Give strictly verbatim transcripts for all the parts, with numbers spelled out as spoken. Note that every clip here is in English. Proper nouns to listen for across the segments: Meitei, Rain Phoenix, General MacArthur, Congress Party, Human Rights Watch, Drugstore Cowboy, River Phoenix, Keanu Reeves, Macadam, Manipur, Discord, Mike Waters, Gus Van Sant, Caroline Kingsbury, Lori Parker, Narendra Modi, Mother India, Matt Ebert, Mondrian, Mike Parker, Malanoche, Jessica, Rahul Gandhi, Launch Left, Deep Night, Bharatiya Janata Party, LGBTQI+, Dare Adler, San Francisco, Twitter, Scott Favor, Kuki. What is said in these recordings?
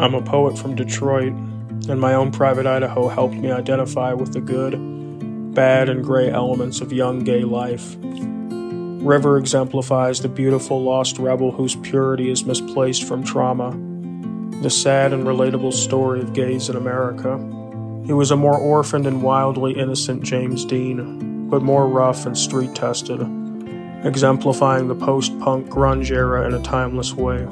I'm a poet from Detroit, and My Own Private Idaho helped me identify with the good, bad, and gray elements of young gay life. River exemplifies the beautiful lost rebel whose purity is misplaced from trauma, the sad and relatable story of gays in America. He was a more orphaned and wildly innocent James Dean, but more rough and street-tested, exemplifying the post-punk grunge era in a timeless way.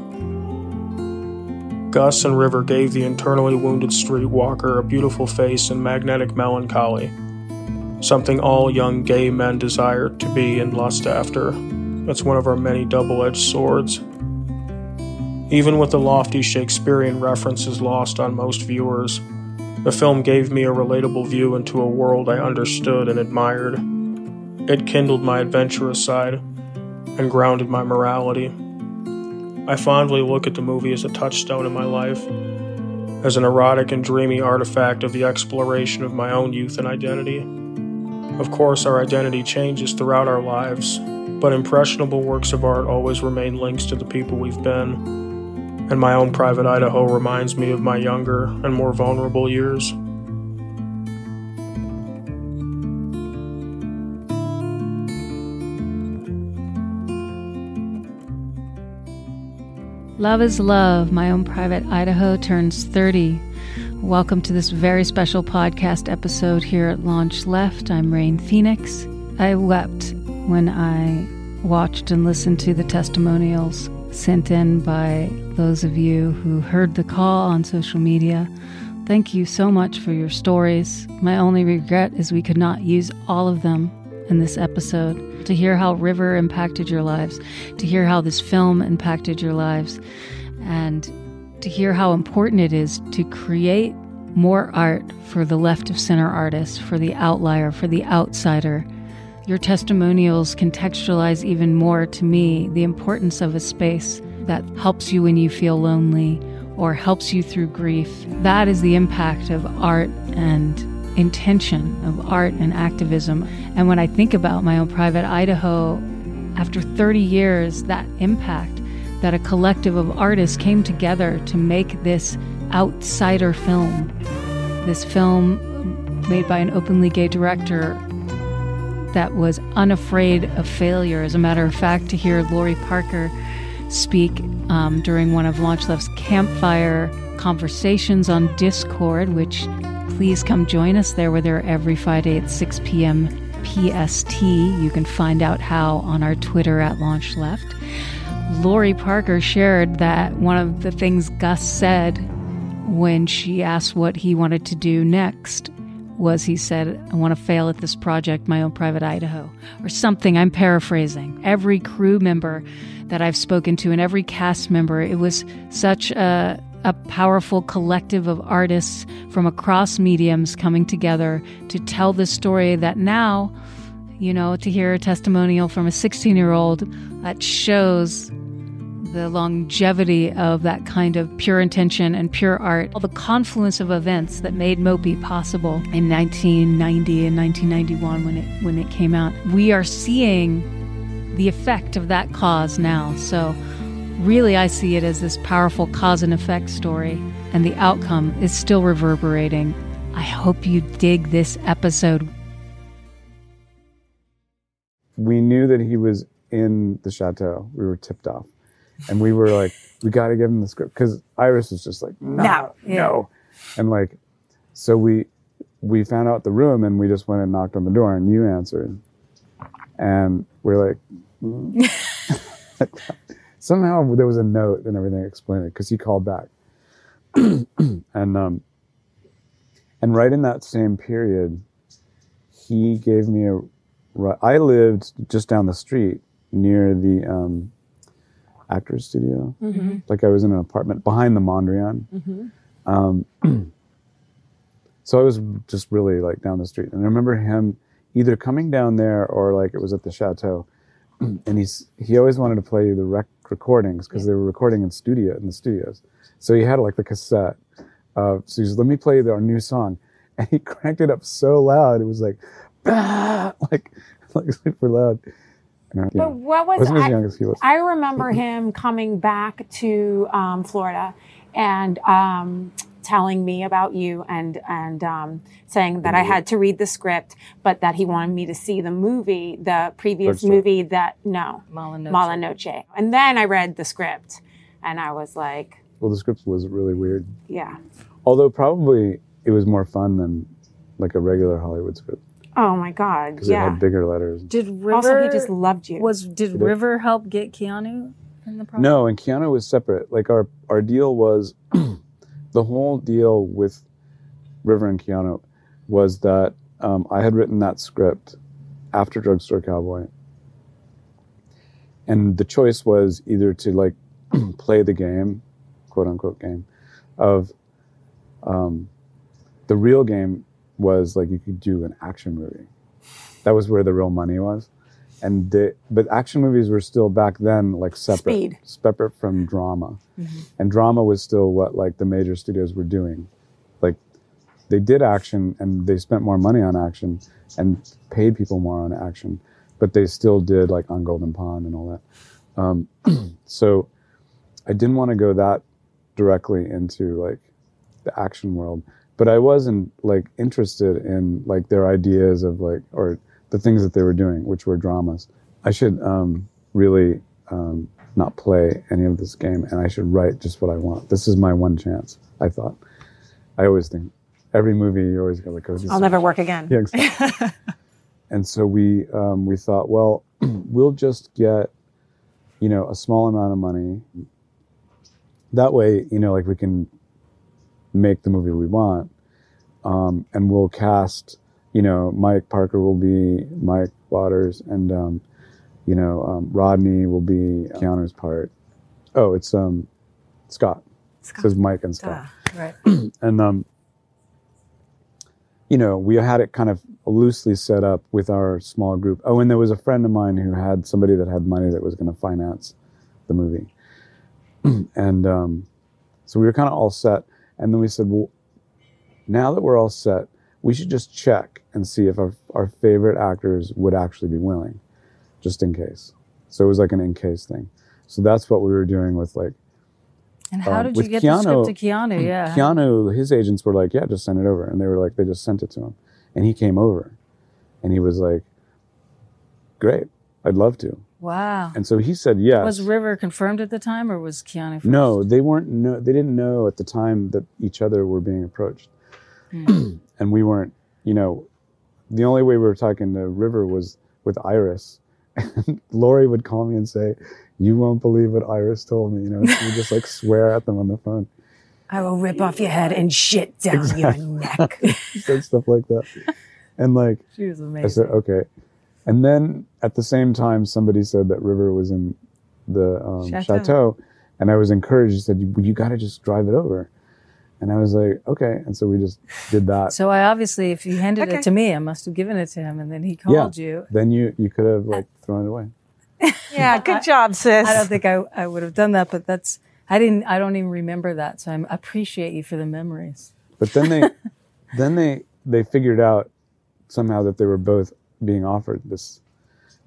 Gus and River gave the internally wounded streetwalker a beautiful face and magnetic melancholy, something all young gay men desire to be and lust after. That's one of our many double-edged swords. Even with the lofty Shakespearean references lost on most viewers, the film gave me a relatable view into a world I understood and admired. It kindled my adventurous side and grounded my morality. I fondly look at the movie as a touchstone in my life, as an erotic and dreamy artifact of the exploration of my own youth and identity. Of course, our identity changes throughout our lives, but impressionable works of art always remain links to the people we've been, and My Own Private Idaho reminds me of my younger and more vulnerable years. Love is Love, My Own Private Idaho turns thirty. Welcome to this very special podcast episode here at Launch Left. I'm Rain Phoenix. I wept when I watched and listened to the testimonials sent in by those of you who heard the call on social media. Thank you so much for your stories. My only regret is we could not use all of them in this episode, to hear how River impacted your lives, to hear how this film impacted your lives, and to hear how important it is to create more art for the left of center artist, for the outlier, for the outsider. Your testimonials contextualize even more to me the importance of a space that helps you when you feel lonely or helps you through grief. That is the impact of art and intention, of art and activism. And when I think about My Own Private Idaho, after thirty years, that impact, that a collective of artists came together to make this outsider film, this film made by an openly gay director that was unafraid of failure. As a matter of fact, to hear Lori Parker speak um, during one of Launch Left's campfire conversations on Discord, which please come join us there. We're there every Friday at six p.m. P S T. You can find out how on our Twitter at Launch Left. Lori Parker shared that one of the things Gus said when she asked what he wanted to do next was he said, "I want to fail at this project, My Own Private Idaho," or something. I'm paraphrasing. Every crew member that I've spoken to and every cast member, it was such a a powerful collective of artists from across mediums coming together to tell this story that now, you know, to hear a testimonial from a sixteen-year-old, that shows the longevity of that kind of pure intention and pure art. All the confluence of events that made MOPI possible in nineteen ninety and nineteen ninety-one when it, when it came out. We are seeing the effect of that cause now, so really, I see it as this powerful cause and effect story, and the outcome is still reverberating. I hope you dig this episode. We knew that he was in the Chateau. We were tipped off, and we were like, we got to give him the script, because Iris was just like, no, no. Yeah. no. And like, so we we found out the room, and we just went and knocked on the door, and you answered. And we're like, mm. Somehow there was a note and everything explained it, because he called back. and um, and right in that same period, he gave me a... I lived just down the street near the um, Actors Studio. Mm-hmm. Like I was in an apartment behind the Mondrian. Mm-hmm. Um, so I was just really like down the street. And I remember him either coming down there or like it was at the Chateau. And he's he always wanted to play the rec recordings because yeah. they were recording in studio in the studios. So he had like the cassette. Uh, so he said, "Let me play our new song," and he cranked it up so loud it was like, bah! like like super loud. And, but know, what was, I, was I remember him coming back to um, Florida, and um, telling me about you and and um, saying that I had to read the script, but that he wanted me to see the movie, the previous Drugstore. movie that, no, Malanoche. Malanoche. And then I read the script and I was like... Well, the script was really weird. Yeah. Although probably it was more fun than like a regular Hollywood script. Oh my God, yeah. Because it had bigger letters. Did River... Also, he just loved you. Was Did he River did. help get Keanu in the project? No, and Keanu was separate. Like our, our deal was... The whole deal with River and Keanu was that um, I had written that script after Drugstore Cowboy. And the choice was either to like play the game, quote unquote game, of um, the real game was like you could do an action movie. That was where the real money was. And they, but action movies were still back then like separate, Speed. separate from drama, mm-hmm. and drama was still what like the major studios were doing. Like they did action and they spent more money on action and paid people more on action, but they still did like On Golden Pond and all that. Um, so I didn't want to go that directly into like the action world, but I wasn't like interested in like their ideas of like or. the things that they were doing, which were dramas. I should um, really um, not play any of this game, and I should write just what I want. This is my one chance, I thought. I always think, every movie, you always go like, oh, this I'll never work again. Yeah, exactly. And so we, um, we thought, well, we'll just get, you know, a small amount of money. That way, you know, like we can make the movie we want, um, and we'll cast... You know, Mike Parker will be Mike Waters, and um, you know um, Rodney will be Keanu's part. Oh, it's um, Scott. Scott. So it's Mike and Scott. Duh. Right. And um, you know, we had it kind of loosely set up with our small group. Oh, and there was a friend of mine who had somebody that had money that was going to finance the movie, and um, so we were kind of all set. And then we said, well, now that we're all set, we should just check and see if our, our favorite actors would actually be willing, just in case. So it was like an in case thing. So that's what we were doing with like... And how um, did you get Keanu, the script to Keanu? Yeah. Keanu, his agents were like, yeah, just send it over. And they were like, they just sent it to him. And he came over and he was like, great, I'd love to. Wow. And so he said yes. Was River confirmed at the time or was Keanu first? No, they weren't. No, they didn't know at the time that each other were being approached. Mm. And we weren't, you know, the only way we were talking to River was with Iris. And Lori would call me and say, you won't believe what Iris told me. You know, she would just like swear at them on the phone. I will rip off your head and shit down exactly. your neck. She said stuff like that. And like, she was amazing. I said, okay. And then at the same time, somebody said that River was in the um, Chateau. Chateau. And I was encouraged. She said, you, you got to just drive it over. And I was like, okay. And so we just did that. So I obviously, if you handed okay. it to me, I must have given it to him. And then he called yeah. you. Then you, you could have like thrown it away. Yeah, good job, sis. I, I don't think I, I would have done that, but that's, I didn't, I don't even remember that. So I appreciate you for the memories. But then they, then they, they figured out somehow that they were both being offered this.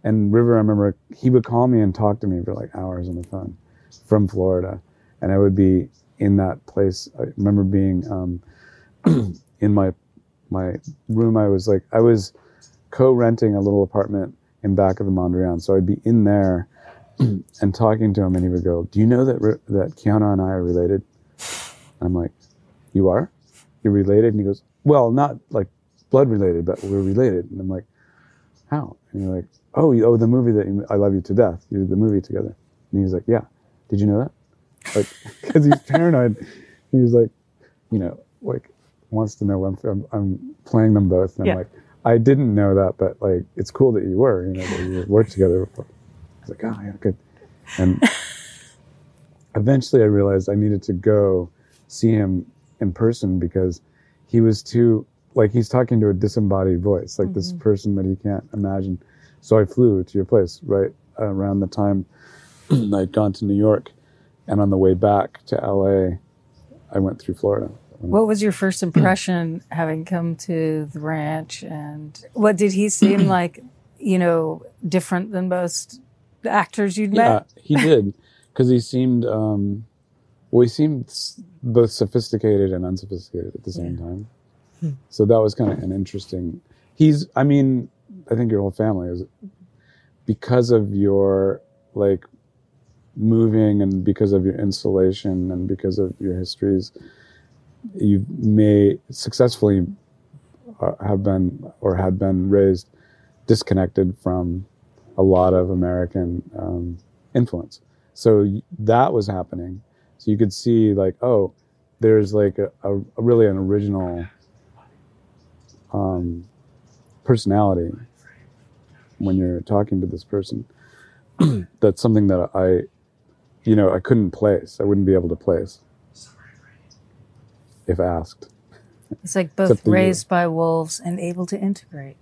And River, I remember he would call me and talk to me for like hours on the phone from Florida. And I would be in that place. I remember being um, in my my room. I was like, I was co-renting a little apartment in back of the Mondrian. So I'd be in there and talking to him, and he would go, do you know that that Keanu and I are related? And I'm like, you are? You're related? And he goes, well, not like blood related, but we're related. And I'm like, how? And you're like, oh, you, oh the movie that you, I Love You to Death. You did the movie together. And he's like, yeah. Did you know that? Like, because he's paranoid, he's like, you know, like wants to know when I'm, I'm playing them both. And yeah. I'm like, I didn't know that, but like, it's cool that you were, you know, that you worked together before. I was like, oh, yeah, good. And eventually I realized I needed to go see him in person because he was too, like, he's talking to a disembodied voice, like mm-hmm. this person that he can't imagine. So I flew to your place right around the time I'd gone to New York. And on the way back to L A, I went through Florida. What was your first impression having come to the ranch? And what did he seem like, you know, different than most actors you'd met? Yeah, he did. Because he seemed, um, well, he seemed both sophisticated and unsophisticated at the same yeah. time. Hmm. So that was kind of an interesting, he's, I mean, I think your whole family is, because of your like moving and because of your insulation and because of your histories, you may successfully have been or had been raised disconnected from a lot of American um, influence. So that was happening. So you could see like, oh, there's like a, a, a really an original um, personality when you're talking to this person. That's something that I, you know, I couldn't place. I wouldn't be able to place if asked. It's like both raised by wolves and able to integrate.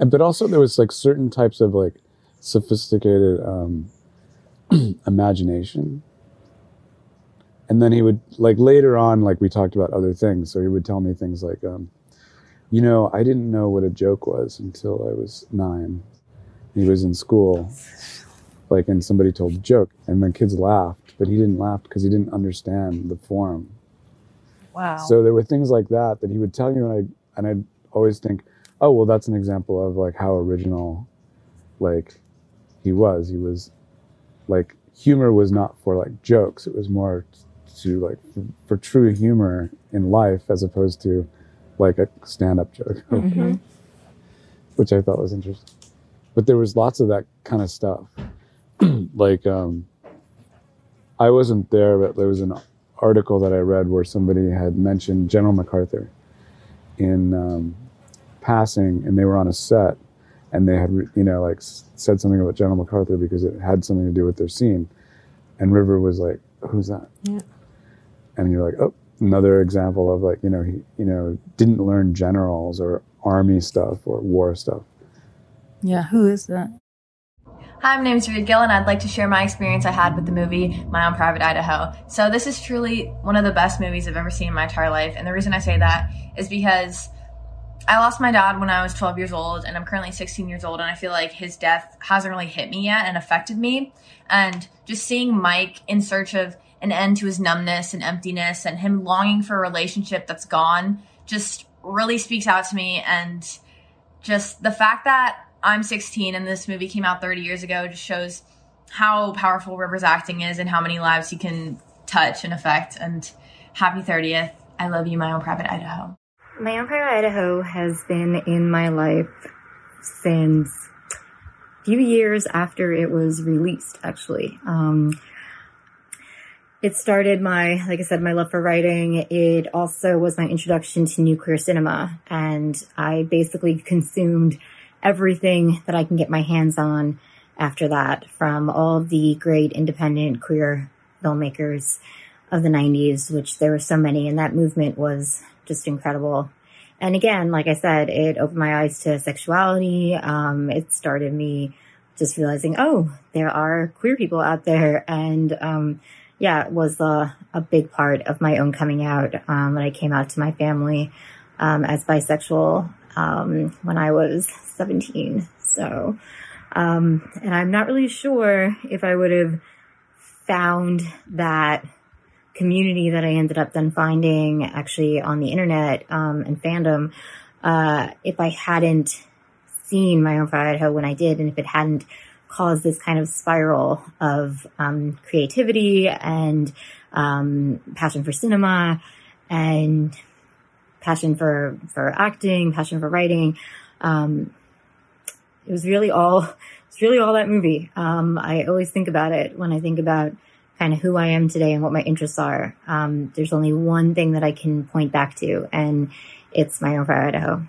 And, but also there was like certain types of like sophisticated um, imagination. And then he would, like later on, like we talked about other things. So he would tell me things like, um, you know, I didn't know what a joke was until I was nine. He was in school, like, and somebody told a joke and the kids laughed, but he didn't laugh because he didn't understand the form. Wow. So there were things like that that he would tell you, and I, and I'd always think, oh, well, that's an example of like how original, like he was, he was like, humor was not for like jokes. It was more to like for, for true humor in life, as opposed to like a stand-up joke, mm-hmm. which I thought was interesting. But there was lots of that kind of stuff. Like, um, I wasn't there, but there was an article that I read where somebody had mentioned General MacArthur in um, passing, and they were on a set, and they had, you know, like said something about General MacArthur because it had something to do with their scene. And River was like, "Who's that?" Yeah. And you're like, "Oh, another example of like, you know, he, you know, didn't learn generals or army stuff or war stuff." Yeah, who is that? Hi, my name is Reed Gill, and I'd like to share my experience I had with the movie My Own Private Idaho. So this is truly one of the best movies I've ever seen in my entire life, and the reason I say that is because I lost my dad when I was twelve years old, and I'm currently sixteen years old, and I feel like his death hasn't really hit me yet and affected me. And just seeing Mike in search of an end to his numbness and emptiness and him longing for a relationship that's gone just really speaks out to me, and just the fact that I'm sixteen and this movie came out thirty years ago just shows how powerful River's acting is and how many lives he can touch and affect. And happy thirtieth. I love you, My Own Private Idaho. My Own Private Idaho has been in my life since a few years after it was released, actually. Um, it started my, like I said, my love for writing. It also was my introduction to nuclear cinema. And I basically consumed everything that I can get my hands on after that, from all the great independent queer filmmakers of the nineties, which there were so many, and that movement was just incredible. And again, like I said, it opened my eyes to sexuality. Um, it started me just realizing, oh, there are queer people out there. And um, yeah, it was uh, a big part of my own coming out um, when I came out to my family um, as bisexual. Um, when I was seventeen. So, um, and I'm not really sure if I would have found that community that I ended up then finding actually on the internet, um, and fandom, uh, if I hadn't seen My Own Private Idaho when I did, and if it hadn't caused this kind of spiral of, um, creativity and, um, passion for cinema and passion for, for acting, passion for writing. Um, it was really all, it's really all that movie. Um, I always think about it when I think about kind of who I am today and what my interests are. Um, there's only one thing that I can point back to, and it's My Own Private Idaho.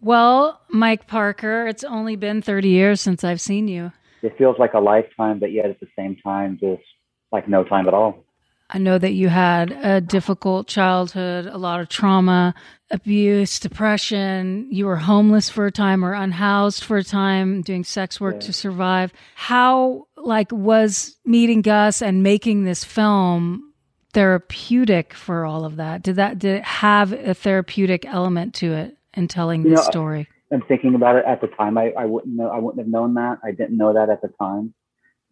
Well, Mike Parker, it's only been thirty years since I've seen you. It feels like a lifetime, but yet at the same time, just like no time at all. I know that you had a difficult childhood, a lot of trauma, abuse, depression. You were homeless for a time or unhoused for a time, doing sex work yeah. to survive. How, like, was meeting Gus and making this film therapeutic for all of that? Did that did it have a therapeutic element to it in telling you this know, story? I'm thinking about it at the time. I, I wouldn't know. I wouldn't have known that. I didn't know that at the time.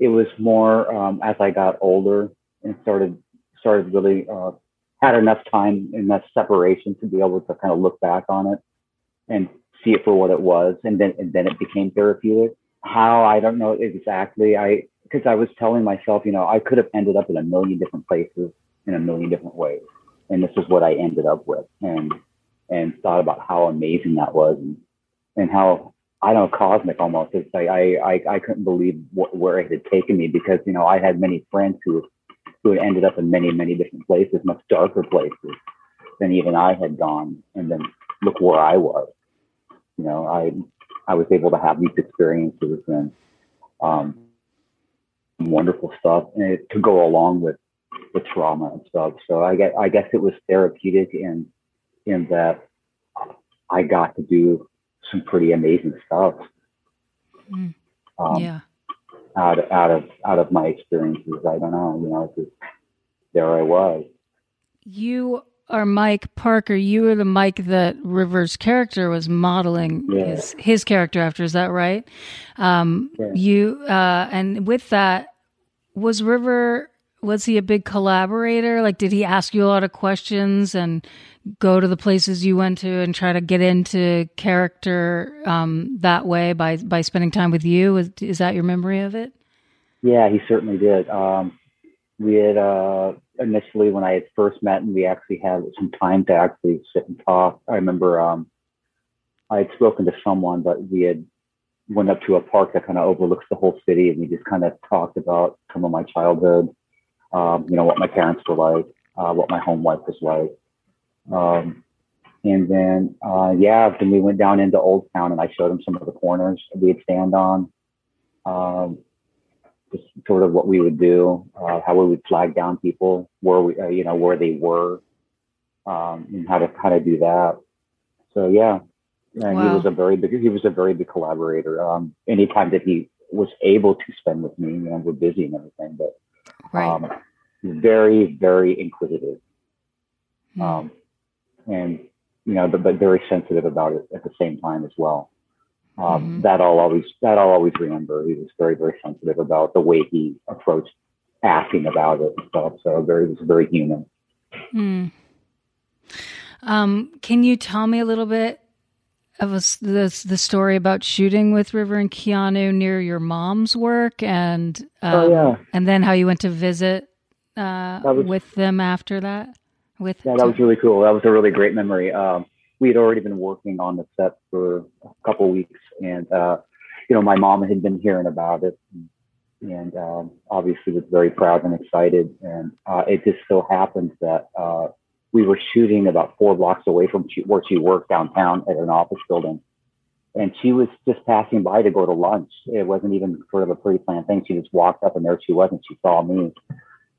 It was more um, as I got older and started sort of really uh, had enough time and enough separation to be able to kind of look back on it and see it for what it was. And then, and then it became therapeutic. How, I don't know exactly. I, cause I was telling myself, you know, I could have ended up in a million different places in a million different ways. And this is what I ended up with, and, and thought about how amazing that was, and, and how, I don't know, cosmic almost. It's like, I, I, I couldn't believe wh- where it had taken me, because, you know, I had many friends who, who had ended up in many, many different places, much darker places than even I had gone. And then look where I was. You know, I, I was able to have these experiences and um, wonderful stuff, and it, to go along with the trauma and stuff. So I guess, I guess it was therapeutic in, in that I got to do some pretty amazing stuff mm. um, yeah. out, of, out of, out of my experiences. I don't know, you know, just, there I was. You are Mike Parker. You are the Mike that River's character was modeling yeah. his, his character after. Is that right? Um, yeah. You, uh, and with that, was River, was he a big collaborator? Like, did he ask you a lot of questions and go to the places you went to and try to get into character um, that way by, by spending time with you? Is, is that your memory of it? Yeah, he certainly did. Um, we had uh, initially, when I had first met, and we actually had some time to actually sit and talk. I remember um, I had spoken to someone, but we had went up to a park that kind of overlooks the whole city, and we just kind of talked about some of my childhood. Um, you know, what my parents were like, uh, what my home life was like. Um, and then, uh, yeah, then we went down into Old Town, and I showed him some of the corners we would stand on, um, just sort of what we would do, uh, how we would flag down people, where we, uh, you know, where they were, um, and how to, how to do that. So, yeah. And wow. he was a very big, he was a very big collaborator. Um, anytime that he was able to spend with me, you know, we're busy and everything, but Right. Um, very, very inquisitive, um, and you know, but, but very sensitive about it at the same time as well. Um, mm-hmm. That I'll always, that I'll always remember. He was very, very sensitive about the way he approached asking about it and stuff. So very, it was very human. Mm. Um, can you tell me a little bit of a, the the story about shooting with River and Keanu near your mom's work, and um, oh, yeah. and then how you went to visit uh, was, with them after that. With yeah, that was really cool. That was a really great memory. Um, we had already been working on the set for a couple weeks, and uh, you know, my mom had been hearing about it, and um, obviously was very proud and excited. And uh, it just so happens that. Uh, We were shooting about four blocks away from she, where she worked downtown at an office building. And she was just passing by to go to lunch. It wasn't even sort of a pre-planned thing. She just walked up, and there she was, and she saw me.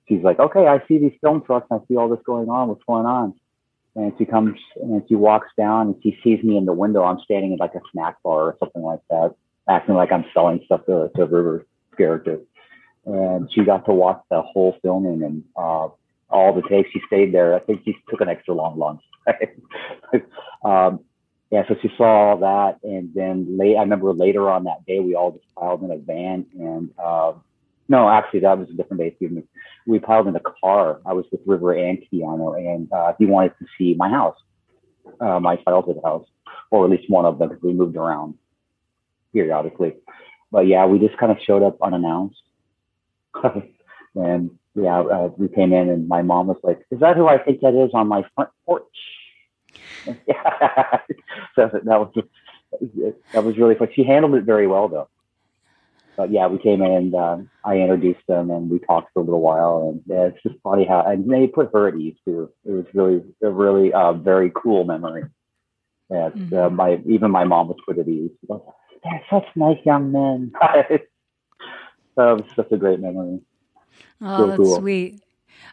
She's like, okay, I see these film trucks. And I see all this going on. What's going on? And she comes and she walks down, and she sees me in the window. I'm standing in like a snack bar or something like that, acting like I'm selling stuff to, to River's character. And she got to watch the whole filming, and, uh, all the takes. She stayed there. I think she took an extra long lunch. um, yeah, so she saw all that. And then late, I remember later on that day, we all just piled in a van. And uh, no, actually, that was a different day. Excuse me. We piled in a car. I was with River and Keanu, and uh, he wanted to see my house, uh, my childhood house, or at least one of them, because we moved around periodically. But yeah, we just kind of showed up unannounced. and Yeah, uh, we came in, and my mom was like, "Is that who I think that is on my front porch?" Yeah, so that was that was really fun. She handled it very well, though. But yeah, we came in, and uh, I introduced them, and we talked for a little while, and uh, it's just funny how, and they put her at ease too. It was really a really uh, very cool memory. Yeah, mm-hmm. uh, my even my mom was put at ease. She was like, "They're such nice young men." So it was such a great memory. Oh, that's cool. Sweet.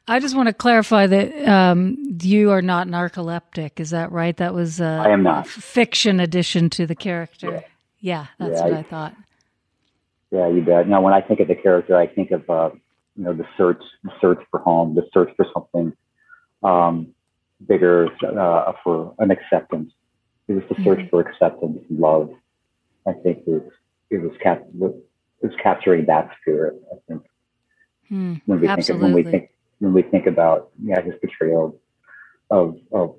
I just want to clarify that um, you are not narcoleptic. Is that right? That was a, I am not. a fiction addition to the character. Yeah, yeah that's yeah, what I, I thought. Yeah, you bet. Now, when I think of the character, I think of uh, you know the search, the search for home, the search for something um, bigger, uh, for an acceptance. It was the search mm-hmm. for acceptance, love. I think it was it was, cap- it was capturing that spirit. I think. Mm, when we absolutely. Think of, when we think when we think about yeah his portrayal of of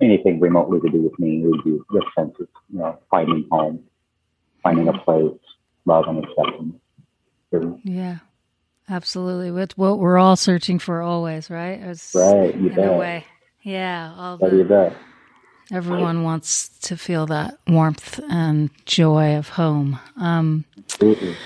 anything remotely to do with me, it would be this sense of you know finding home, finding a place, love and acceptance. Yeah, absolutely. That's what we're all searching for always, right? As, right. You in bet. A way. Yeah. All the, you bet. Everyone right. wants to feel that warmth and joy of home. Um, Absolutely.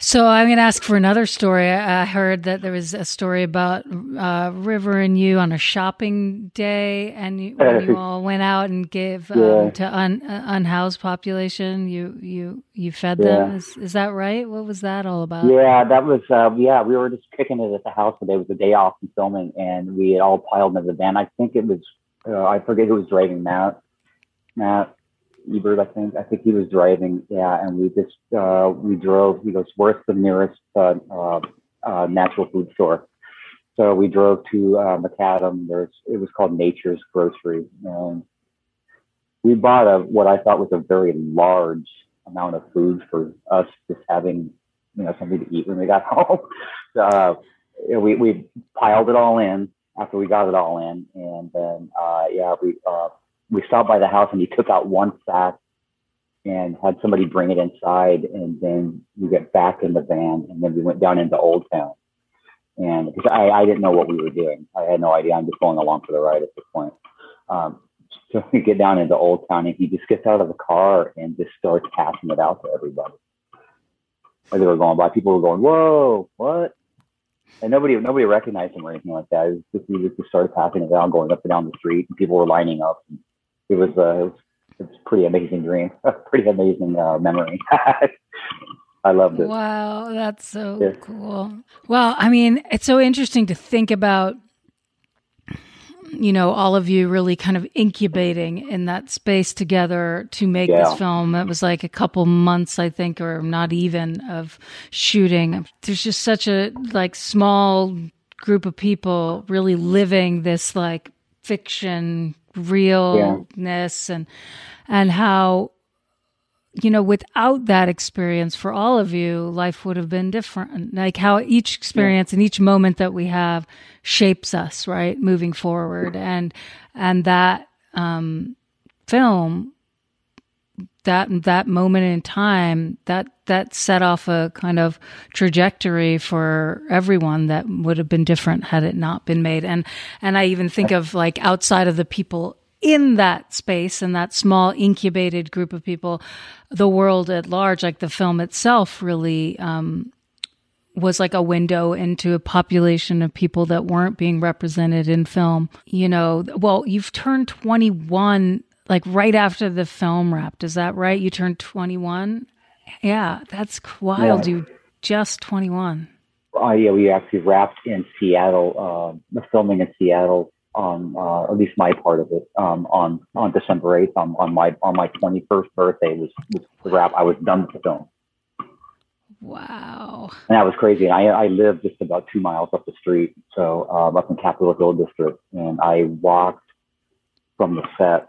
So I'm going to ask for another story. I heard that there was a story about uh, River and you on a shopping day, and you, when you all went out and gave um, yeah. to un, uh, unhoused population. You you you fed yeah. them. Is, is that right? What was that all about? Yeah, that was. Uh, yeah, we were just kicking it at the house today. It was a day off from filming, and we had all piled into the van. I think it was. Uh, I forget who was driving. Matt. Matt. Ebert, I think. I think he was driving. Yeah, and we just uh, we drove. He goes, "Where's the nearest uh, uh, uh, natural food store?" So we drove to uh, Macadam. There's it was called Nature's Grocery. And we bought a what I thought was a very large amount of food for us, just having you know something to eat when we got home. uh, we we piled it all in after we got it all in, and then uh, yeah we. Uh, We stopped by the house and he took out one sack and had somebody bring it inside. And then we got back in the van and then we went down into Old Town. And because I, I didn't know what we were doing. I had no idea. I'm just going along for the ride at this point. Um, so we get down into Old Town and he just gets out of the car and just starts passing it out to everybody. As they were going by, people were going, "Whoa, what?" And nobody nobody recognized him or anything like that. It was just, he just started passing it out, going up and down the street. And people were lining up. And, It was, uh, it was it was a pretty amazing dream, a pretty amazing uh, memory. I loved it. Wow, that's so yeah. cool. Well, I mean, it's so interesting to think about, you know, all of you really kind of incubating in that space together to make yeah. this film. It was like a couple months, I think, or not even, of shooting. There's just such a like small group of people really living this like fiction realness yeah. and and how you know without that experience for all of you life would have been different, like how each experience yeah. and each moment that we have shapes us right moving forward, and and that um film that that moment in time that that set off a kind of trajectory for everyone that would have been different had it not been made. And and I even think of like outside of the people in that space and that small incubated group of people, the world at large, like the film itself really um, was like a window into a population of people that weren't being represented in film. You know, well, you've turned twenty-one like right after the film wrapped. Is that right? You turned twenty-one? Yeah, that's wild. Yeah. You just twenty-one. Uh, yeah, we actually wrapped in Seattle, uh, the filming in Seattle, on uh, at least my part of it, um, on, on December eighth, on, on my on my twenty-first birthday was, was the wrap. I was done with the film. Wow. And that was crazy. And I, I lived just about two miles up the street, so uh, up in Capitol Hill District, and I walked from the set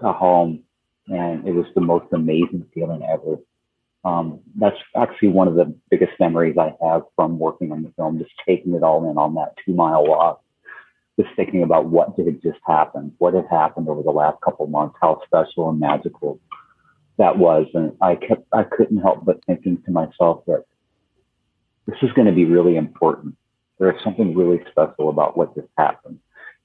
to home, and it was the most amazing feeling ever. Um, that's actually one of the biggest memories I have from working on the film, just taking it all in on that two mile walk, just thinking about what did just happen, what had happened over the last couple of months, how special and magical that was. And I kept, I couldn't help but thinking to myself that this is going to be really important. There's something really special about what just happened.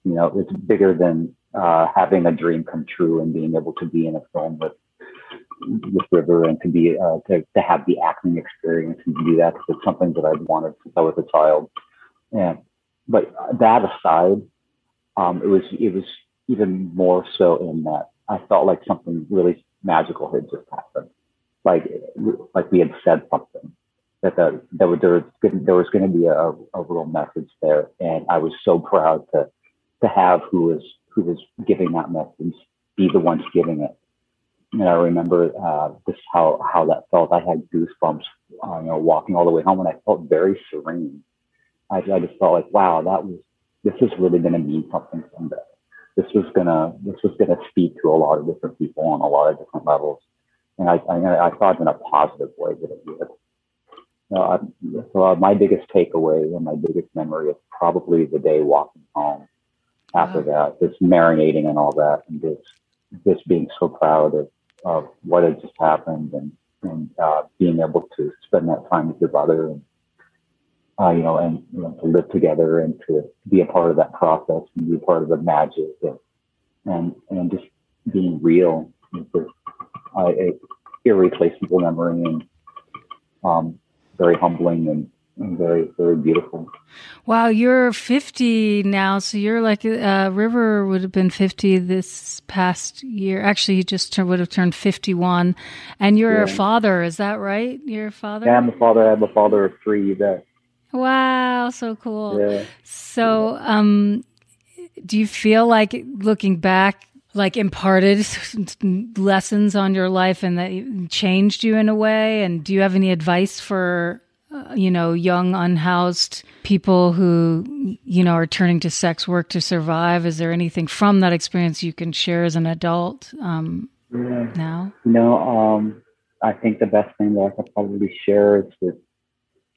You know, it's bigger than uh, having a dream come true and being able to be in a film with with River and to be uh, to, to have the acting experience and to do that, because it's something that I've wanted since I was a child. And but that aside, um, it was it was even more so in that I felt like something really magical had just happened, like like we had said something that the, that was, there was there was going to be a, a real message there, and I was so proud to to have who was who was giving that message be the ones giving it. And I remember uh, just how, how that felt. I had goosebumps, uh, you know, walking all the way home, and I felt very serene. I, I just felt like, wow, that was this is really going to mean something someday. This was gonna this was gonna speak to a lot of different people on a lot of different levels, and I I, I thought in a positive way that it would. Uh, so my biggest takeaway and my biggest memory is probably the day walking home after wow. that, just marinating and all that, and just just being so proud of, of what had just happened, and and uh, being able to spend that time with your brother, and uh, you know, and you know, to live together and to be a part of that process and be a part of the magic, and and, and just being real is uh, an irreplaceable memory, and um. very humbling and, and very, very beautiful. Wow. You're fifty now. So you're like, uh, River would have been fifty this past year. Actually, he just turned, would have turned fifty-one. And you're yeah. a father. Is that right? You're a father? Yeah, I'm a father. I'm a father of three. That. Wow. So cool. Yeah. So um, do you feel like, looking back, like imparted lessons on your life and that changed you in a way? And do you have any advice for, uh, you know, young unhoused people who, you know, are turning to sex work to survive? Is there anything from that experience you can share as an adult um, yeah. now? No, um, I think the best thing that I could probably share is that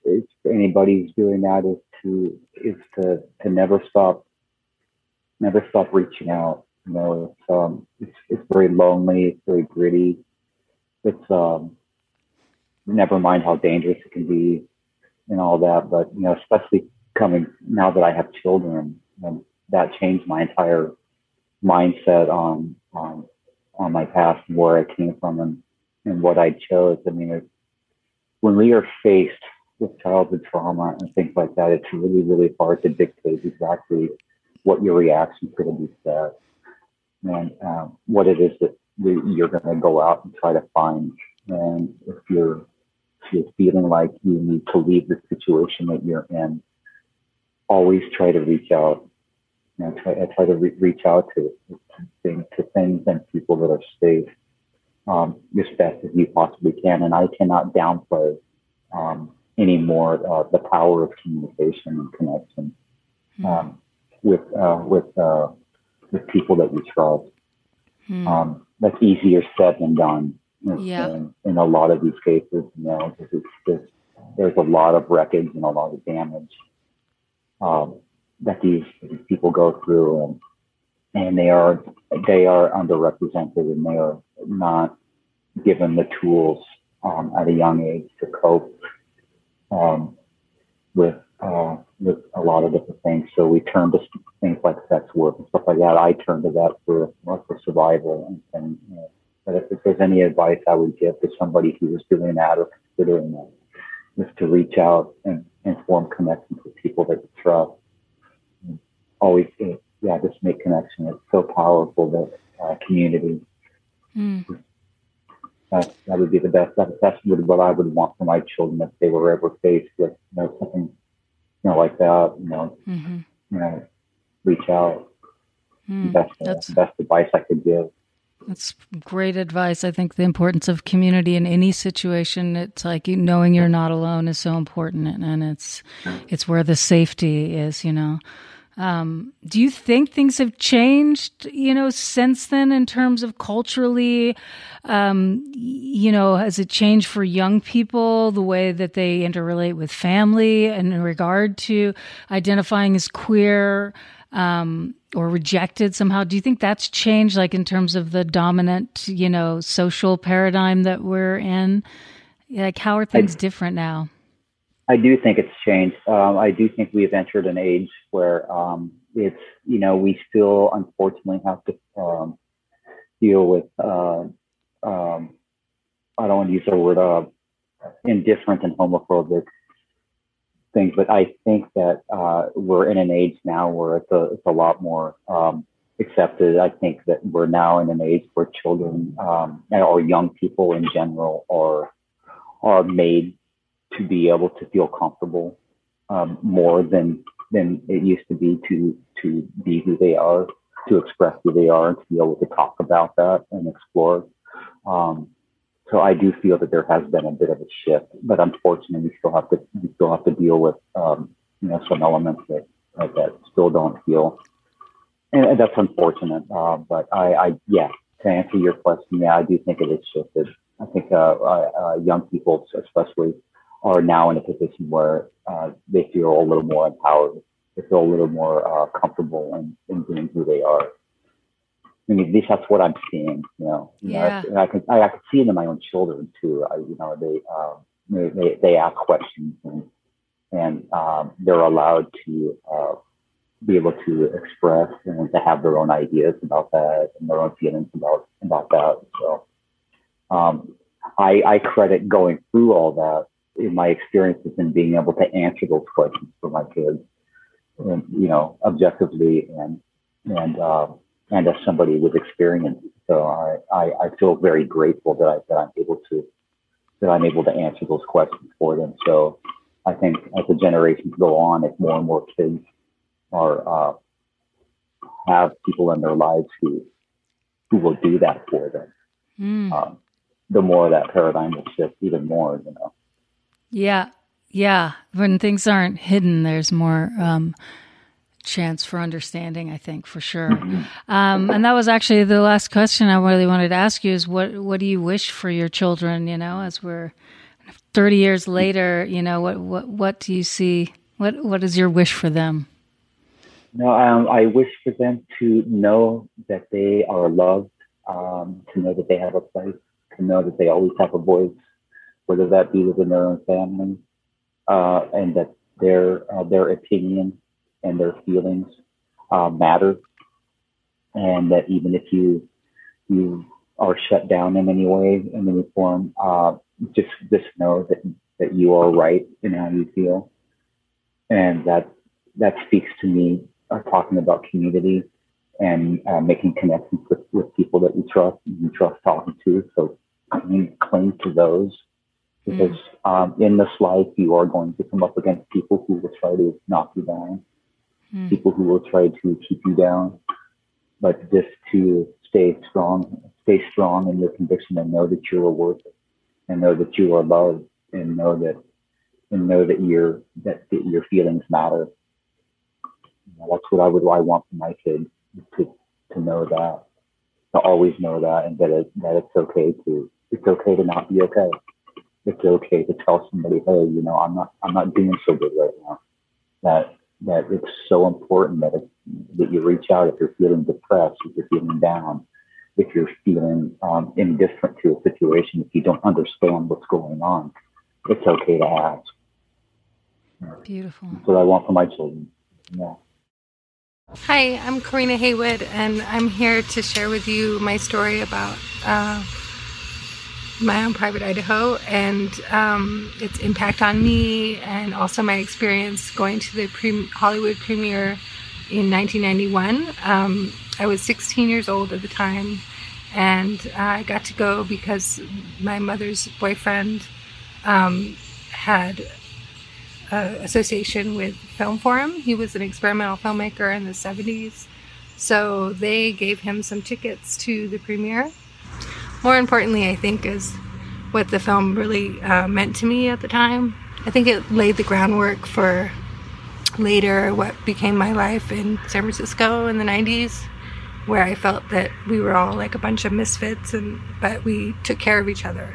if anybody who's doing that is to, is to, to never stop, never stop reaching out. You know, it's, um, it's, it's very lonely. It's very gritty. It's, um, never mind how dangerous it can be and all that. But, you know, especially coming now that I have children, and that changed my entire mindset on, on, on my past and where I came from and, and what I chose. I mean, it, when we are faced with childhood trauma and things like that, it's really, really hard to dictate exactly what your reaction is going to be to that. And um, what it is that you're going to go out and try to find. And if you're, if you're feeling like you need to leave the situation that you're in, always try to reach out. You know, try, try to re- reach out to, to, things, to things and people that are safe um, as best as you possibly can. And I cannot downplay um, anymore uh, the power of communication and connection um, mm. with uh, with. Uh, with people that we trust. Hmm. Um, that's easier said than done. Yeah. In, in a lot of these cases, you know, because it's just, there's a lot of wreckage and a lot of damage um, that these, these people go through, and, and they are, they are underrepresented, and they are not given the tools um, at a young age to cope um, with, Uh, with a lot of different things. So we turn to things like sex work and stuff like that. I turn to that for for survival. And, and you know, but if, if there's any advice I would give to somebody who is doing that or considering that, is to reach out and, and form connections with people that you trust. And always, yeah, just make connection. It's so powerful, that uh, community. Mm. That, that would be the best. That, that's what I would want for my children if they were ever faced with, you know, something, you know, like that, you know, mm-hmm. you know, reach out. Mm, that's the that's, best advice I could give. That's great advice. I think the importance of community in any situation, it's like knowing you're not alone is so important, and it's it's where the safety is, you know. Um, do you think things have changed, you know, since then in terms of culturally, um, you know, has it changed for young people, the way that they interrelate with family and in regard to identifying as queer, um, or rejected somehow? Do you think that's changed, like in terms of the dominant, you know, social paradigm that we're in? Like, how are things I, different now? I do think it's changed. Um, I do think we've entered an age where um, it's, you know, we still unfortunately have to um, deal with, uh, um, I don't want to use the word uh, indifferent and homophobic things, but I think that uh, we're in an age now where it's a, it's a lot more um, accepted. I think that we're now in an age where children um, or young people in general are are made to be able to feel comfortable um, more than than it used to be, to to be who they are, to express who they are, and to be able to talk about that and explore. Um, so I do feel that there has been a bit of a shift, but unfortunately, we still have to we still have to deal with um, you know, some elements that like that still don't feel, and, and that's unfortunate. Uh, but I, I yeah, to answer your question, yeah, I do think it is shifted. I think uh, uh, young people, especially. are now in a position where uh, they feel a little more empowered. They feel a little more uh, comfortable in, in being who they are. I mean, at least that's what I'm seeing, you know. Yeah. And I can I, I can see it in my own children too. I, you know, they, uh, they they they ask questions and and um, they're allowed to uh, be able to express and to have their own ideas about that and their own feelings about about that. So um, I I credit going through all that in my experiences and being able to answer those questions for my kids, and you know, objectively and and. Um, And as somebody with experience, so I, I, I feel very grateful that I that I'm able to that I'm able to answer those questions for them. So I think as the generations go on, if more and more kids are uh, have people in their lives who who will do that for them, mm. um, the more that paradigm will shift even more. You know. Yeah, yeah. When things aren't hidden, there's more. Um, chance for understanding, I think, for sure. Um, and that was actually the last question I really wanted to ask you is what, what do you wish for your children, you know, as we're thirty years later, you know, what, what, what do you see? What, what is your wish for them? No, um, I wish for them to know that they are loved, um, to know that they have a place, to know that they always have a voice, whether that be within their own family, uh, and that their, uh, their opinion and their feelings uh, matter, and that even if you you are shut down in any way, in any form, uh, just just know that that you are right in how you feel, and that that speaks to me. Uh, talking about community and uh, making connections with, with people that you trust, you trust talking to. So cling, cling to those. Because mm. um, in this life, you are going to come up against people who will try to knock you down. People who will try to keep you down, but just to stay strong, stay strong in your conviction, and know that you are worth it, and know that you are loved, and know that, and know that your that, that your feelings matter. You know, that's what I would I want for my kids to to know that, to always know that, and that it, that it's okay to it's okay to not be okay. It's okay to tell somebody, hey, you know, I'm not I'm not doing so good right now. That. That it's so important that it, that you reach out if you're feeling depressed, if you're feeling down, if you're feeling um, indifferent to a situation, if you don't understand what's going on, it's okay to ask. Beautiful. That's what I want for my children. Yeah. Hi, I'm Karina Haywood, and I'm here to share with you my story about uh, My Own Private Idaho and um, its impact on me, and also my experience going to the pre- Hollywood premiere in nineteen ninety-one. Um, I was sixteen years old at the time, and uh, I got to go because my mother's boyfriend um, had an association with Film Forum. He was an experimental filmmaker in the seventies, so they gave him some tickets to the premiere. More importantly, I think, is what the film really uh, meant to me at the time. I think it laid the groundwork for later what became my life in San Francisco in the nineties, where I felt that we were all like a bunch of misfits, and but we took care of each other.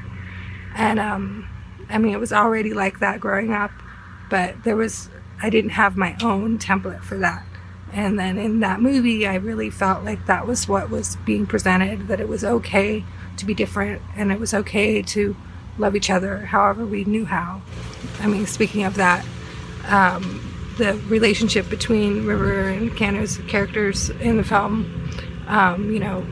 And um, I mean, it was already like that growing up, but there was I didn't have my own template for that. And then in that movie, I really felt like that was what was being presented, that it was okay to be different, and it was okay to love each other however we knew how. I mean, speaking of that, um, the relationship between River and Keanu's characters in the film, um, you know,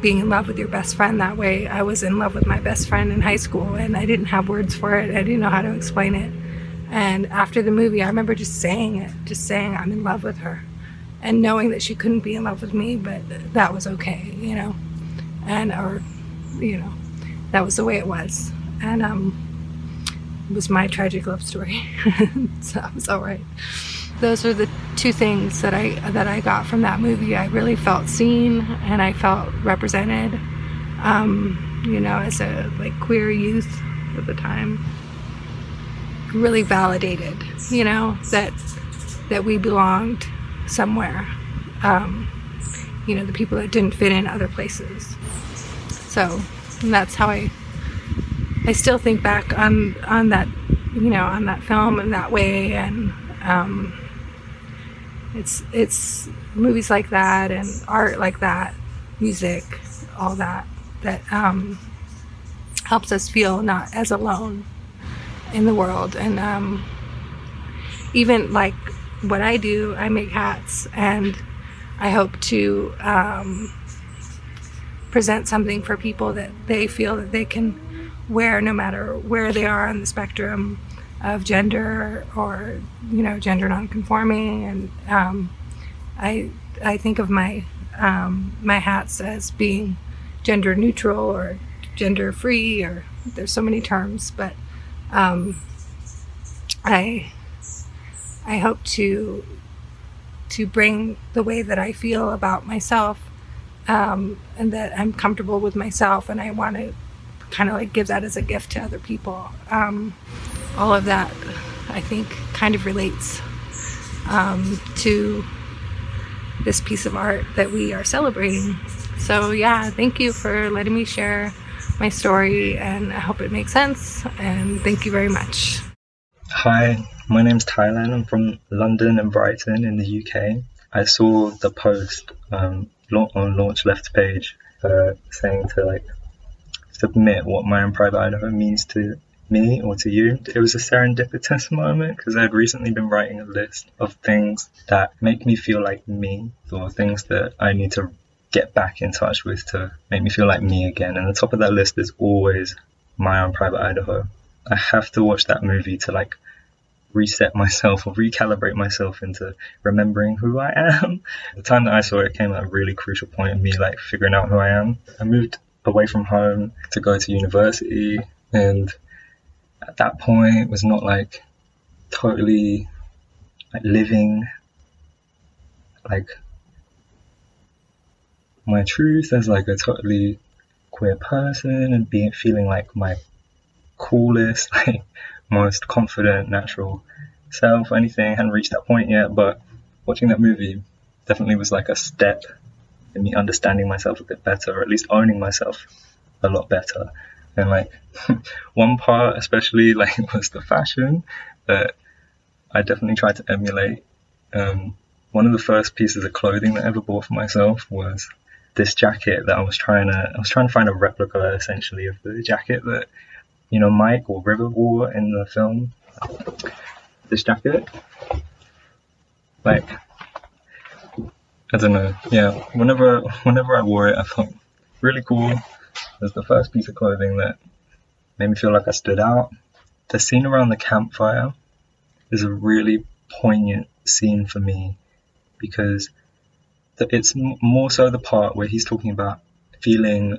being in love with your best friend that way. I was in love with my best friend in high school, and I didn't have words for it. I didn't know how to explain it. And after the movie, I remember just saying it, just saying I'm in love with her, and knowing that she couldn't be in love with me, but that was okay, you know. And, or, you know, that was the way it was. And um, it was my tragic love story. So that was all right. Those are the two things that I that I got from that movie. I really felt seen, and I felt represented, um, you know, as a like queer youth at the time. Really validated, you know, that that we belonged somewhere. Um, you know, the people that didn't fit in other places. So, and that's how I, I still think back on, on that you know, on that film in that way. And um, it's it's movies like that and art like that, music, all that, that um, helps us feel not as alone in the world. And um, even like what I do, I make hats, and I hope to um, present something for people that they feel that they can wear no matter where they are on the spectrum of gender or, you know, gender nonconforming. And um, I I think of my um, my hats as being gender neutral or gender free, or there's so many terms, but um, I I hope to to bring the way that I feel about myself, um, and that I'm comfortable with myself, and I want to kind of like give that as a gift to other people. Um, all of that, I think, kind of relates um, to this piece of art that we are celebrating. So yeah, thank you for letting me share my story, and I hope it makes sense, and thank you very much. Hi, my name's Thailand. I'm from London and Brighton in the U K. I saw the post um, on Launch Left page uh, saying to like submit what My Own Private Idaho means to me or to you. It was a serendipitous moment because I'd recently been writing a list of things that make me feel like me, or things that I need to get back in touch with to make me feel like me again. And the top of that list is always My Own Private Idaho. I have to watch that movie to like reset myself or recalibrate myself into remembering who I am. The time that I saw it came at a really crucial point in me like figuring out who I am. I moved away from home to go to university, and at that point it was not like totally like living like my truth as like a totally queer person and being feeling like my coolest, like most confident, natural self or anything. I hadn't reached that point yet, but watching that movie definitely was like a step in me understanding myself a bit better, or at least owning myself a lot better. And like one part especially like was the fashion that I definitely tried to emulate. Um, one of the first pieces of clothing that I ever bought for myself was this jacket that I was trying to, I was trying to find a replica essentially of the jacket that, you know, Mike or River wore in the film. This jacket, like, I don't know, yeah, whenever whenever I wore it, I felt really cool. It was the first piece of clothing that made me feel like I stood out. The scene around the campfire is a really poignant scene for me, because it's more so the part where he's talking about feeling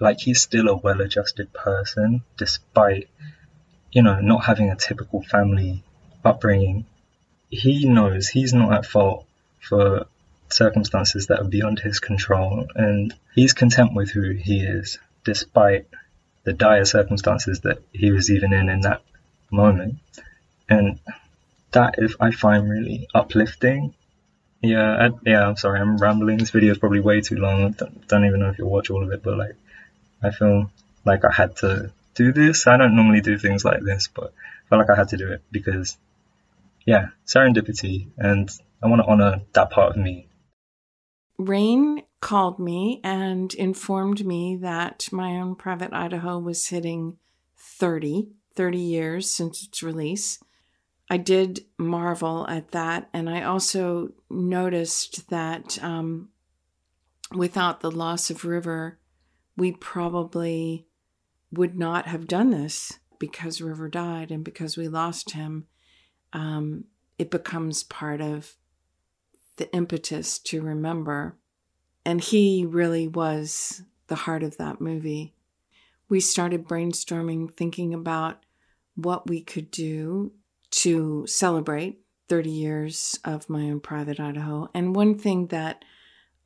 like he's still a well-adjusted person, despite, you know, not having a typical family upbringing. He knows he's not at fault for circumstances that are beyond his control, and he's content with who he is, despite the dire circumstances that he was even in in that moment. And that if I find really uplifting. Yeah, I, yeah, I'm sorry, I'm rambling. This video is probably way too long. I don't, don't even know if you'll watch all of it, but like, I feel like I had to do this. I don't normally do things like this, but I felt like I had to do it because, yeah, serendipity, and I want to honor that part of me. Rain called me and informed me that My Own Private Idaho was hitting thirty, thirty years since its release. I did marvel at that, and I also noticed that um, without the loss of River, we probably would not have done this, because River died and because we lost him. Um, it becomes part of the impetus to remember. And he really was the heart of that movie. We started brainstorming, thinking about what we could do to celebrate thirty years of My Own Private Idaho. And one thing that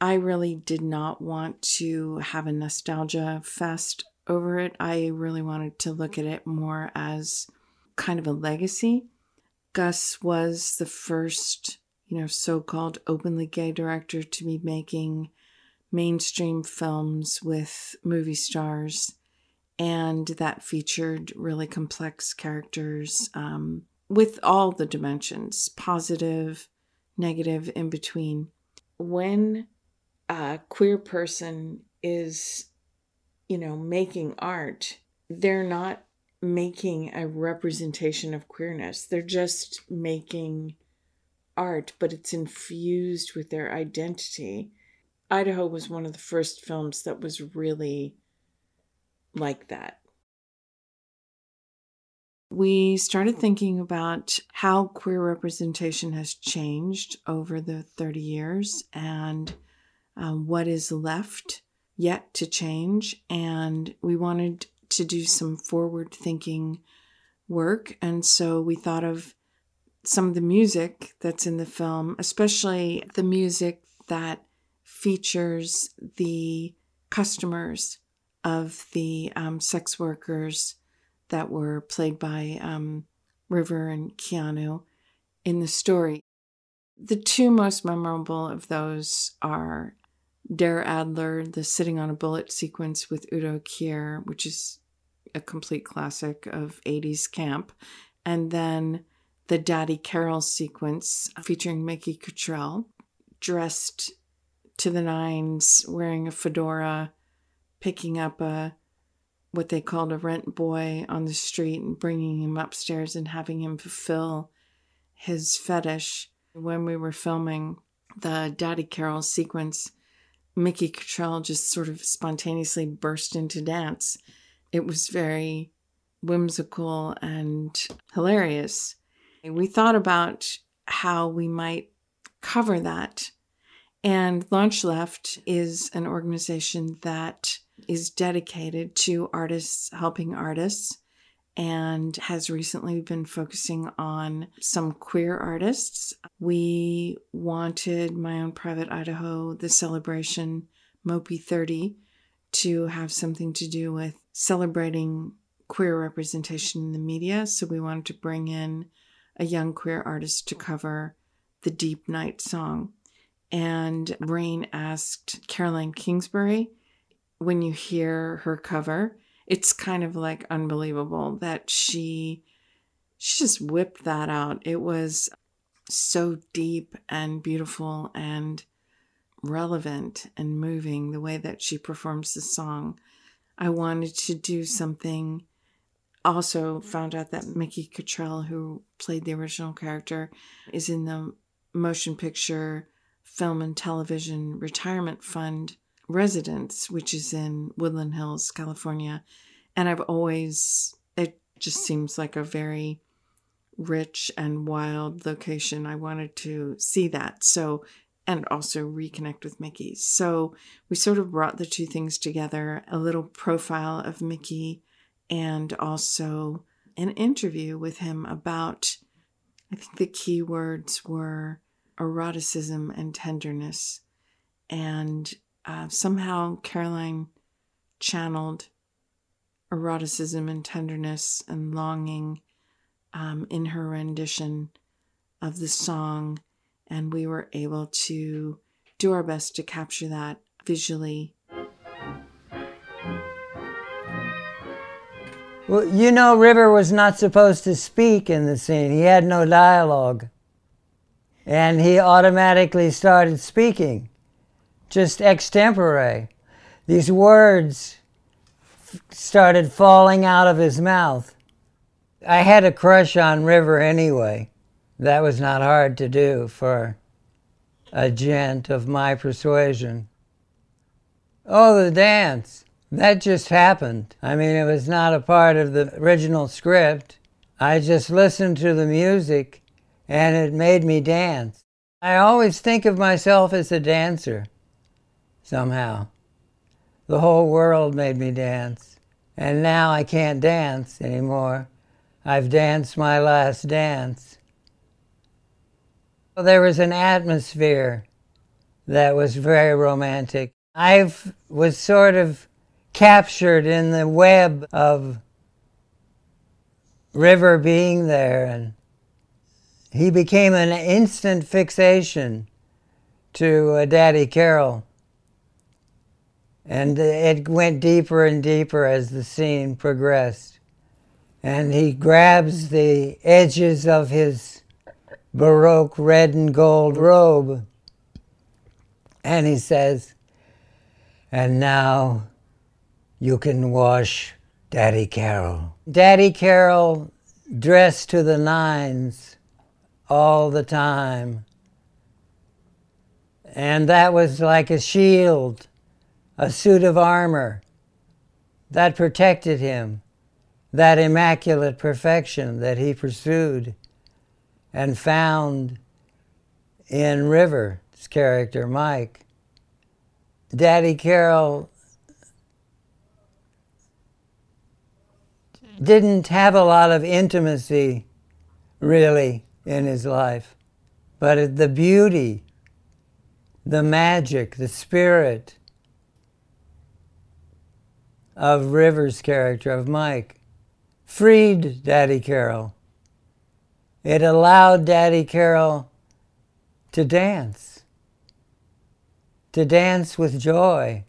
I really did not want to have a nostalgia fest over it, I really wanted to look at it more as kind of a legacy. Gus was the first, you know, so-called openly gay director to be making mainstream films with movie stars. and that featured really complex characters um, with all the dimensions, positive, negative, in between. When a queer person is, you know, making art, they're not making a representation of queerness. They're just making art, but it's infused with their identity. Idaho was one of the first films that was really like that. We started thinking about how queer representation has changed over the thirty years and um, what is left yet to change. And we wanted to do some forward-thinking work. And so we thought of some of the music that's in the film, especially the music that features the customers of the um, sex workers that were played by um, River and Keanu in the story. The two most memorable of those are Dare Adler, the Sitting on a Bullet sequence with Udo Kier, which is a complete classic of eighties camp, and then the Daddy Carroll sequence featuring Mickey Cottrell, dressed to the nines, wearing a fedora, picking up a what they called a rent boy on the street and bringing him upstairs and having him fulfill his fetish. When we were filming the Daddy Carroll sequence, Mickey Cottrell just sort of spontaneously burst into dance. It was very whimsical and hilarious. We thought about how we might cover that. And Launch Left is an organization that is dedicated to artists helping artists and has recently been focusing on some queer artists. We wanted My Own Private Idaho, the celebration M O P I thirty, to have something to do with celebrating queer representation in the media. So we wanted to bring in a young queer artist to cover the Deep Night song. And Rain asked Caroline Kingsbury, when you hear her cover, it's kind of like unbelievable that she, she just whipped that out. It was so deep and beautiful and relevant and moving the way that she performs the song. I wanted to do something. Also found out that Mickey Cottrell, who played the original character, is in the Motion Picture Film and Television Retirement Fund residence, which is in Woodland Hills, California. And I've always, it just seems like a very rich and wild location. I wanted to see that. So, and also reconnect with Mickey. So we sort of brought the two things together, a little profile of Mickey and also an interview with him about, I think the key words were eroticism and tenderness. And uh, somehow Caroline channeled eroticism and tenderness and longing um, in her rendition of the song. And we were able to do our best to capture that visually. Well, you know, River was not supposed to speak in the scene. He had no dialogue. And he automatically started speaking, just extempore. These words started falling out of his mouth. I had a crush on River anyway. That was not hard to do for a gent of my persuasion. Oh, the dance. That just happened. I mean, it was not a part of the original script. I just listened to the music and it made me dance. I always think of myself as a dancer, somehow. The whole world made me dance, and now I can't dance anymore. I've danced my last dance. Well, there was an atmosphere that was very romantic. I was sort of captured in the web of River being there, and he became an instant fixation to uh, Daddy Carroll. And it went deeper and deeper as the scene progressed. And he grabs the edges of his Baroque red and gold robe, and he says, "And now you can wash Daddy Carroll." Daddy Carroll dressed to the nines all the time. And that was like a shield, a suit of armor that protected him, that immaculate perfection that he pursued and found in River's character, Mike. Daddy Carroll didn't have a lot of intimacy, really, in his life. But the beauty, the magic, the spirit of River's character, of Mike, freed Daddy Carroll. It allowed Daddy Carroll to dance, to dance with joy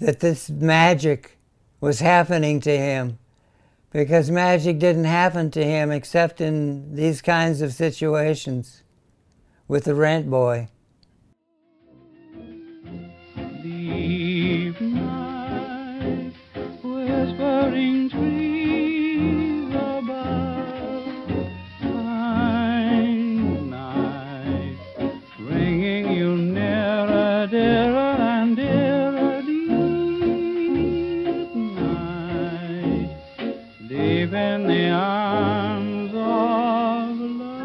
that this magic was happening to him, because magic didn't happen to him except in these kinds of situations with the rent boy. Leave my whispering trees above, fine night, bringing you nearer, dearer and dearer, deep night, deep in the arms of love.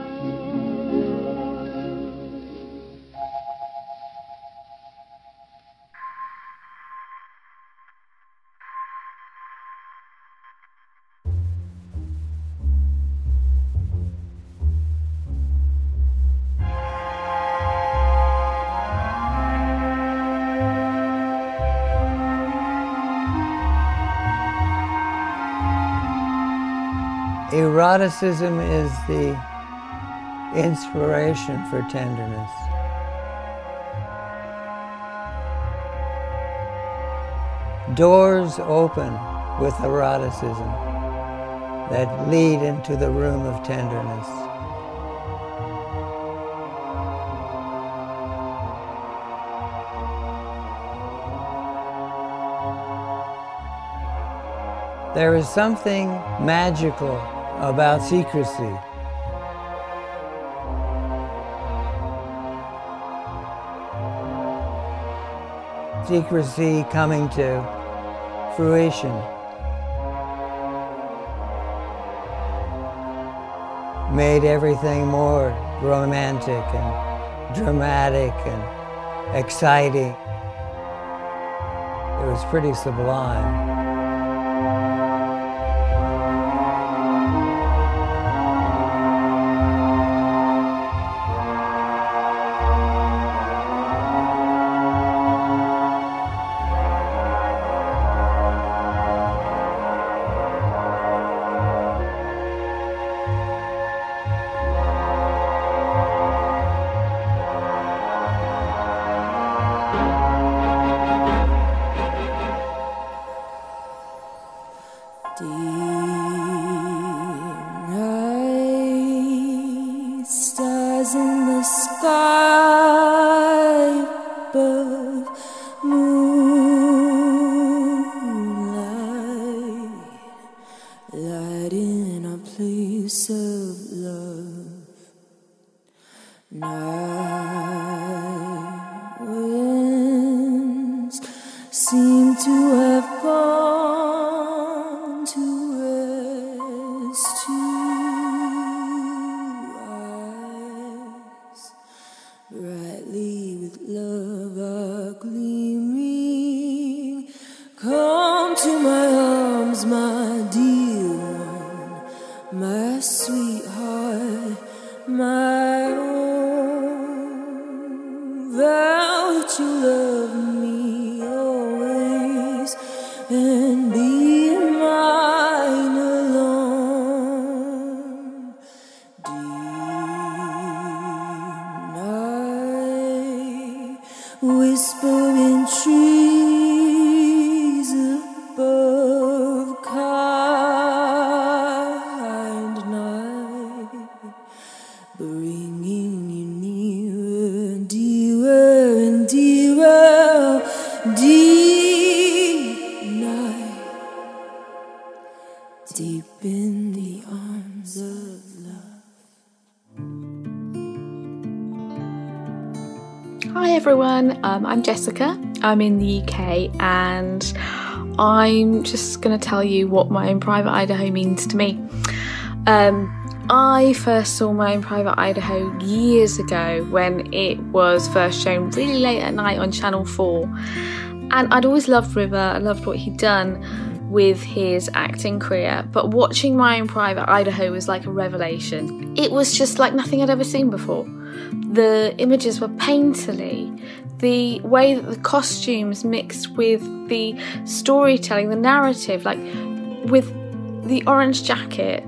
Eroticism is the inspiration for tenderness. Doors open with eroticism that lead into the room of tenderness. There is something magical about secrecy. Secrecy coming to fruition. Made everything more romantic and dramatic and exciting. It was pretty sublime. Whispering trees. deep in the arms of love. Hi everyone, um, I'm Jessica. I'm in the U K and I'm just going to tell you what My Own Private Idaho means to me. Um, I first saw My Own Private Idaho years ago when it was first shown really late at night on Channel four. And I'd always loved River, I loved what he'd done with his acting career, but watching My Own Private Idaho was like a revelation. It was just like nothing I'd ever seen before. The images were painterly. The way that the costumes mixed with the storytelling, the narrative, like with the orange jacket,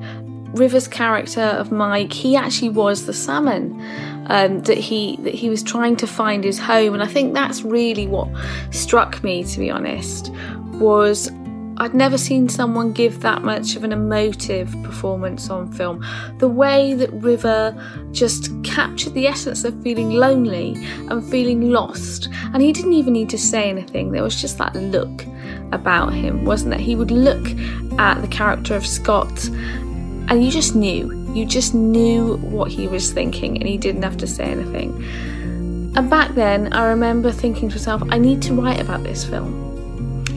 River's character of Mike, he actually was the salmon um, that he that he was trying to find his home. And I think that's really what struck me, to be honest, was I'd never seen someone give that much of an emotive performance on film. The way that River just captured the essence of feeling lonely and feeling lost. And he didn't even need to say anything. There was just that look about him, wasn't there? He would look at the character of Scott and you just knew. You just knew what he was thinking and he didn't have to say anything. And back then, I remember thinking to myself, I need to write about this film.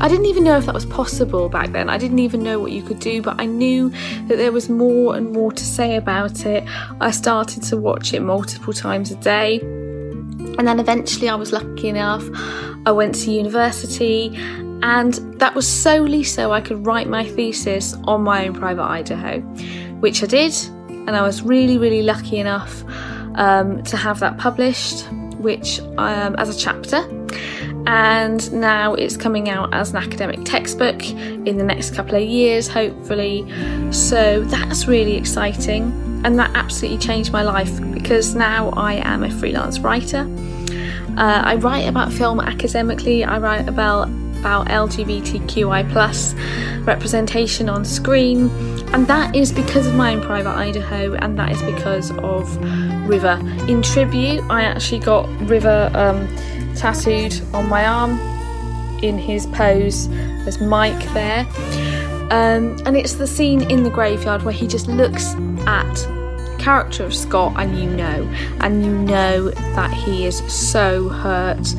I didn't even know if that was possible back then. I didn't even know what you could do, but I knew that there was more and more to say about it. I started to watch it multiple times a day. And then eventually I was lucky enough, I went to university, and that was solely so I could write my thesis on My Own Private Idaho, which I did. And I was really, really lucky enough um, to have that published, which um, as a chapter. And now it's coming out as an academic textbook in the next couple of years, hopefully. So that's really exciting, and that absolutely changed my life because now I am a freelance writer. Uh, I write about film academically, I write about, about L G B T Q I plus representation on screen, and that is because of My Own Private Idaho, and that is because of River. In tribute, I actually got River um, tattooed on my arm in his pose as Mike there, um, and it's the scene in the graveyard where he just looks at character of Scott and you know and you know that he is so hurt,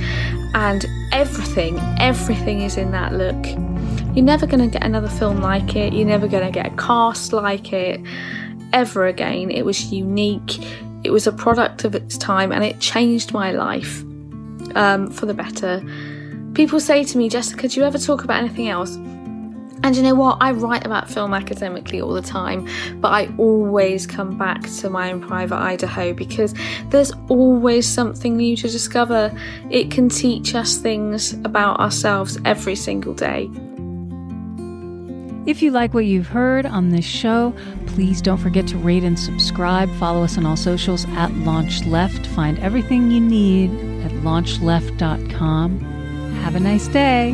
and everything everything is in that look. You're never going to get another film like it. You're never going to get a cast like it ever again. It was unique, it was a product of its time, and it changed my life um, for the better. People say to me, Jessica, do you ever talk about anything else? And you know what? I write about film academically all the time, but I always come back to My Own Private Idaho because there's always something new to discover. It can teach us things about ourselves every single day. If you like what you've heard on this show, please don't forget to rate and subscribe. Follow us on all socials at Launch Left. Find everything you need at launch left dot com. Have a nice day.